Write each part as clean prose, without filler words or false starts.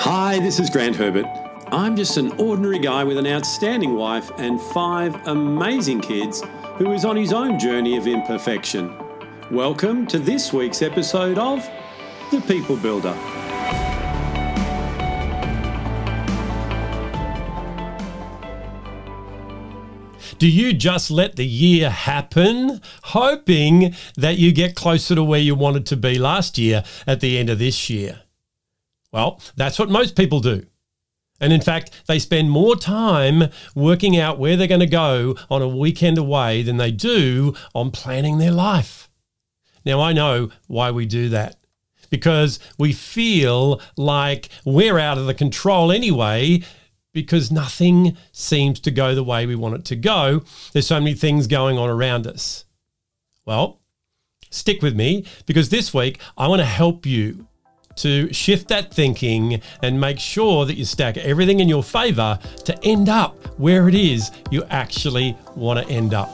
Hi, this is Grant Herbert. I'm just an ordinary guy with an outstanding wife and 5 amazing kids who is on his own journey of imperfection. Welcome to this week's episode of The People Builder. Do you just let the year happen, hoping that you get closer to where you wanted to be last year at the end of this year? Well, that's what most people do. And in fact, they spend more time working out where they're going to go on a weekend away than they do on planning their life. Now, I know why we do that. Because we feel like we're out of the control anyway, because nothing seems to go the way we want it to go. There's so many things going on around us. Well, stick with me, because this week I want to help you to shift that thinking and make sure that you stack everything in your favor to end up where it is you actually want to end up.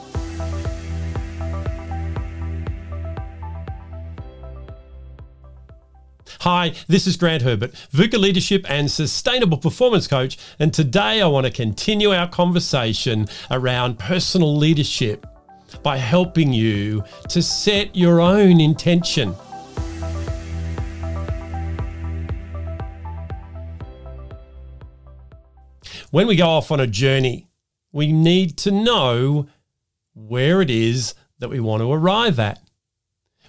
Hi, this is Grant Herbert, VUCA Leadership and Sustainable Performance Coach, and today I want to continue our conversation around personal leadership by helping you to set your own intention. When we go off on a journey, we need to know where it is that we want to arrive at.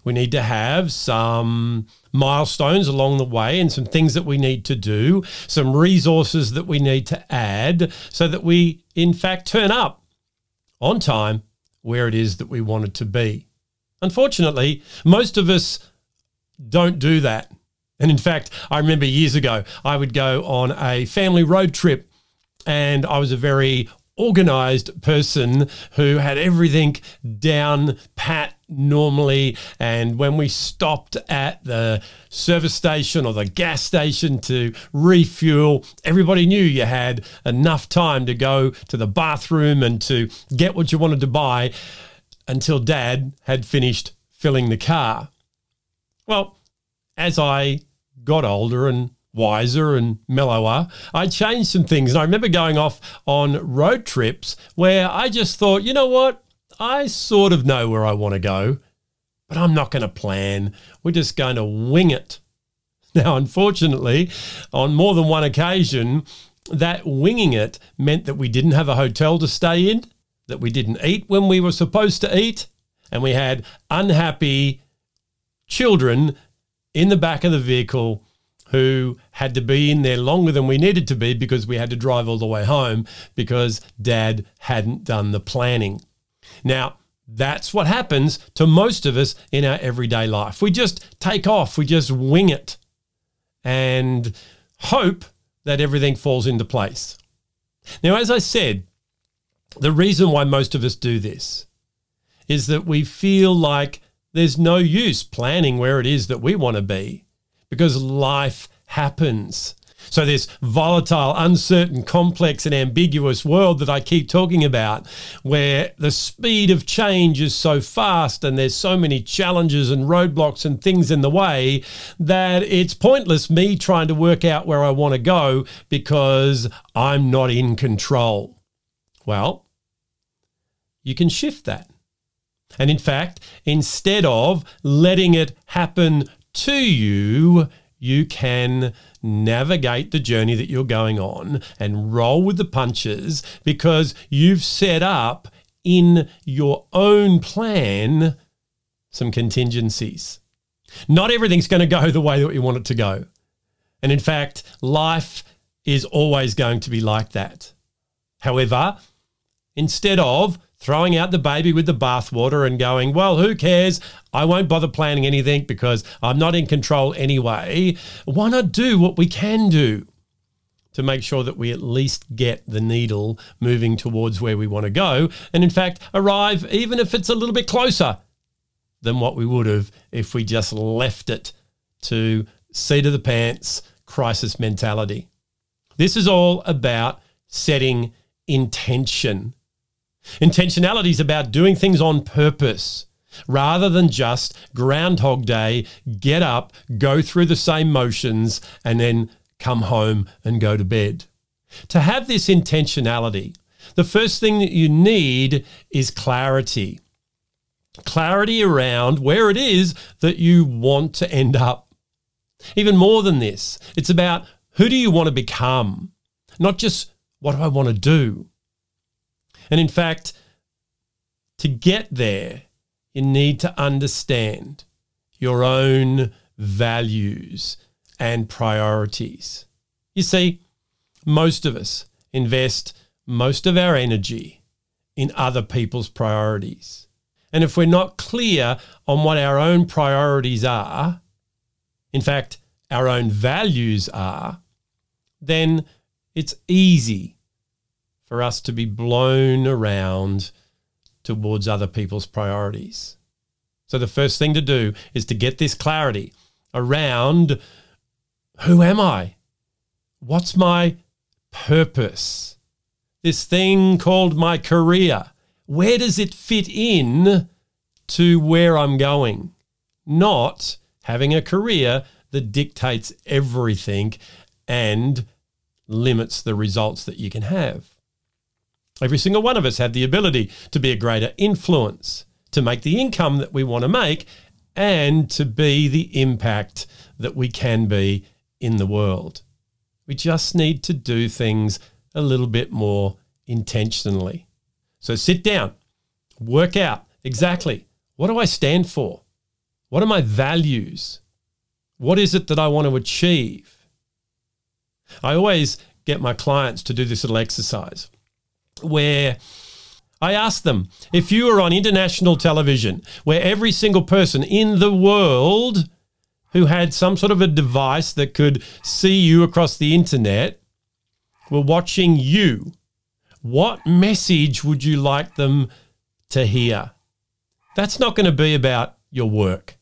We need to have some milestones along the way and some things that we need to do, some resources that we need to add so that we, in fact, turn up on time where it is that we wanted to be. Unfortunately, most of us don't do that. And in fact, I remember years ago, I would go on a family road trip, and I was a very organized person who had everything down pat normally, and when we stopped at the service station or the gas station to refuel, everybody knew you had enough time to go to the bathroom and to get what you wanted to buy until Dad had finished filling the car. Well, as I got older and wiser and mellower, I changed some things. And I remember going off on road trips where I just thought, you know what? I sort of know where I want to go, but I'm not going to plan. We're just going to wing it. Now, unfortunately, on more than one occasion, that winging it meant that we didn't have a hotel to stay in, that we didn't eat when we were supposed to eat, and we had unhappy children in the back of the vehicle who had to be in there longer than we needed to be because we had to drive all the way home because Dad hadn't done the planning. Now, that's what happens to most of us in our everyday life. We just take off, we just wing it and hope that everything falls into place. Now, as I said, the reason why most of us do this is that we feel like there's no use planning where it is that we want to be because life happens. So this volatile, uncertain, complex and ambiguous world that I keep talking about, where the speed of change is so fast and there's so many challenges and roadblocks and things in the way that it's pointless me trying to work out where I want to go because I'm not in control. Well, you can shift that. And in fact, instead of letting it happen to you, you can navigate the journey that you're going on and roll with the punches because you've set up in your own plan some contingencies. Not everything's going to go the way that you want it to go. And in fact, life is always going to be like that. However, instead of throwing out the baby with the bathwater and going, well, who cares? I won't bother planning anything because I'm not in control anyway. Why not do what we can do to make sure that we at least get the needle moving towards where we want to go and, in fact, arrive even if it's a little bit closer than what we would have if we just left it to seat of the pants, crisis mentality. This is all about setting intention. Intentionality is about doing things on purpose rather than just Groundhog Day, get up, go through the same motions, and then come home and go to bed. To have this intentionality, the first thing that you need is clarity. Clarity around where it is that you want to end up. Even more than this, it's about who do you want to become, not just what do I want to do. And in fact, to get there, you need to understand your own values and priorities. You see, most of us invest most of our energy in other people's priorities. And if we're not clear on what our own priorities are, in fact, our own values are, then it's easy for us to be blown around towards other people's priorities. So the first thing to do is to get this clarity around who am I? What's my purpose? This thing called my career, where does it fit in to where I'm going? Not having a career that dictates everything and limits the results that you can have. Every single one of us have the ability to be a greater influence, to make the income that we want to make, and to be the impact that we can be in the world. We just need to do things a little bit more intentionally. So sit down, work out exactly, what do I stand for? What are my values? What is it that I want to achieve? I always get my clients to do this little exercise where I ask them, if you were on international television, where every single person in the world who had some sort of a device that could see you across the internet were watching you, what message would you like them to hear? That's not going to be about your work.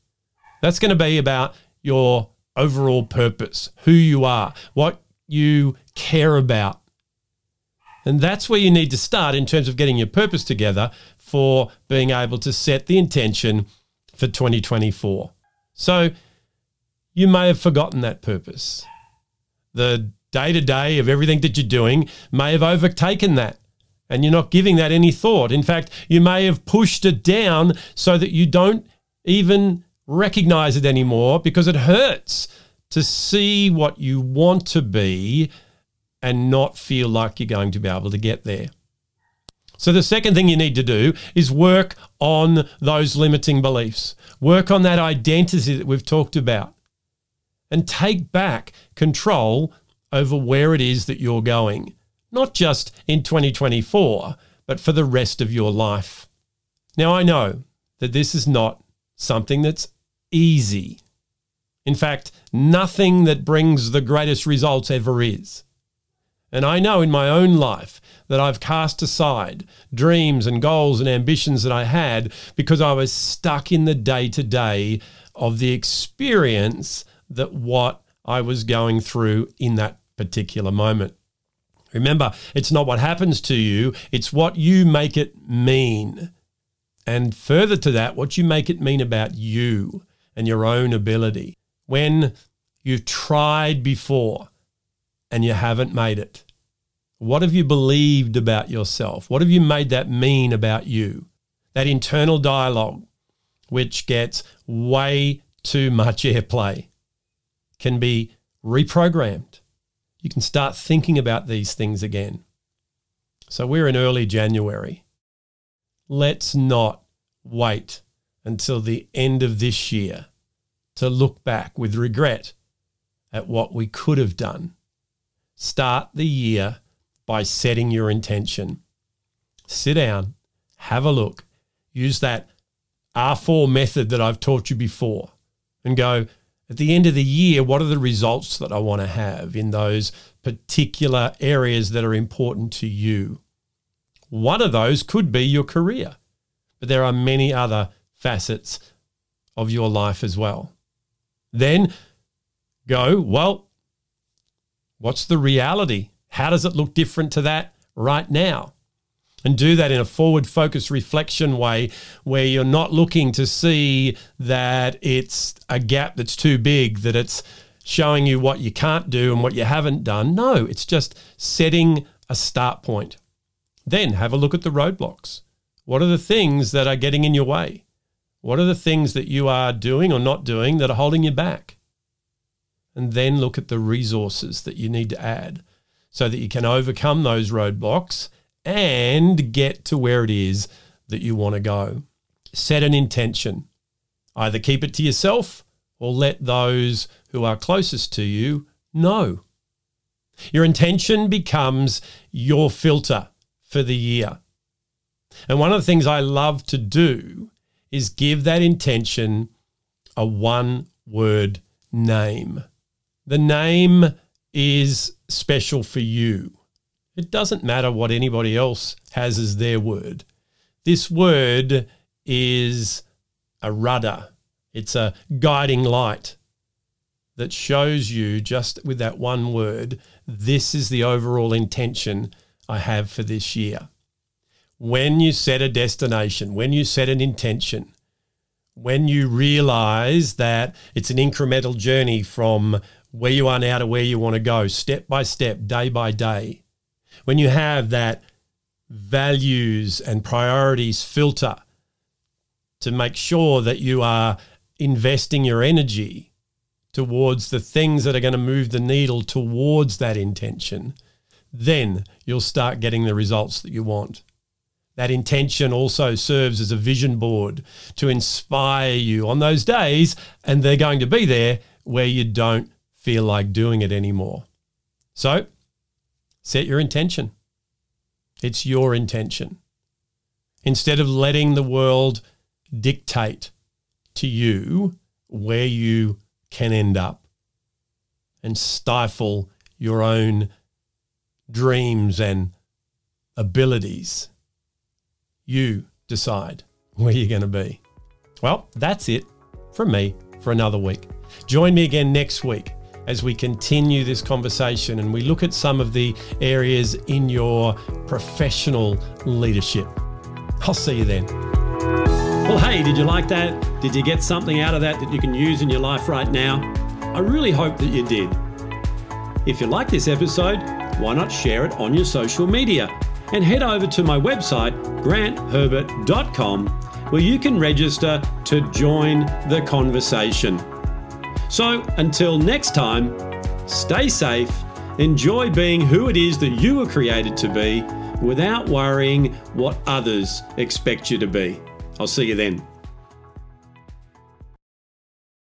That's going to be about your overall purpose, who you are, what you care about. And that's where you need to start in terms of getting your purpose together for being able to set the intention for 2024. So you may have forgotten that purpose. The day-to-day of everything that you're doing may have overtaken that, and you're not giving that any thought. In fact, you may have pushed it down so that you don't even recognize it anymore because it hurts to see what you want to be and not feel like you're going to be able to get there. So the second thing you need to do is work on those limiting beliefs. Work on that identity that we've talked about and take back control over where it is that you're going, not just in 2024, but for the rest of your life. Now, I know that this is not something that's easy. In fact, nothing that brings the greatest results ever is. And I know in my own life that I've cast aside dreams and goals and ambitions that I had because I was stuck in the day-to-day of the experience that what I was going through in that particular moment. Remember, it's not what happens to you, it's what you make it mean. And further to that, what you make it mean about you and your own ability. When you've tried before and you haven't made it, what have you believed about yourself? What have you made that mean about you? That internal dialogue, which gets way too much airplay, can be reprogrammed. You can start thinking about these things again. So we're in early January. Let's not wait until the end of this year to look back with regret at what we could have done. Start the year by setting your intention. Sit down, have a look, use that R4 method that I've taught you before and go, at the end of the year, what are the results that I want to have in those particular areas that are important to you? One of those could be your career, but there are many other facets of your life as well. Then go, well, what's the reality? How does it look different to that right now? And do that in a forward-focused reflection way where you're not looking to see that it's a gap that's too big, that it's showing you what you can't do and what you haven't done. No, it's just setting a start point. Then have a look at the roadblocks. What are the things that are getting in your way? What are the things that you are doing or not doing that are holding you back? And then look at the resources that you need to add so that you can overcome those roadblocks and get to where it is that you want to go. Set an intention. Either keep it to yourself or let those who are closest to you know. Your intention becomes your filter for the year. And one of the things I love to do is give that intention a one-word name. The name is special for you. It doesn't matter what anybody else has as their word. This word is a rudder. It's a guiding light that shows you, just with that one word, this is the overall intention I have for this year. When you set a destination, when you set an intention, when you realize that it's an incremental journey from where you are now to where you want to go, step by step, day by day, when you have that values and priorities filter to make sure that you are investing your energy towards the things that are going to move the needle towards that intention, then you'll start getting the results that you want. That intention also serves as a vision board to inspire you on those days, and they're going to be there where you don't feel like doing it anymore. So set your intention. It's your intention. Instead of letting the world dictate to you where you can end up and stifle your own dreams and abilities, you decide where you're going to be. Well, that's it from me for another week. Join me again next week as we continue this conversation and we look at some of the areas in your professional leadership. I'll see you then. Well, hey, did you like that? Did you get something out of that you can use in your life right now? I really hope that you did. If you like this episode, why not share it on your social media? And head over to my website, grantherbert.com, where you can register to join the conversation. So until next time, stay safe, enjoy being who it is that you were created to be without worrying what others expect you to be. I'll see you then.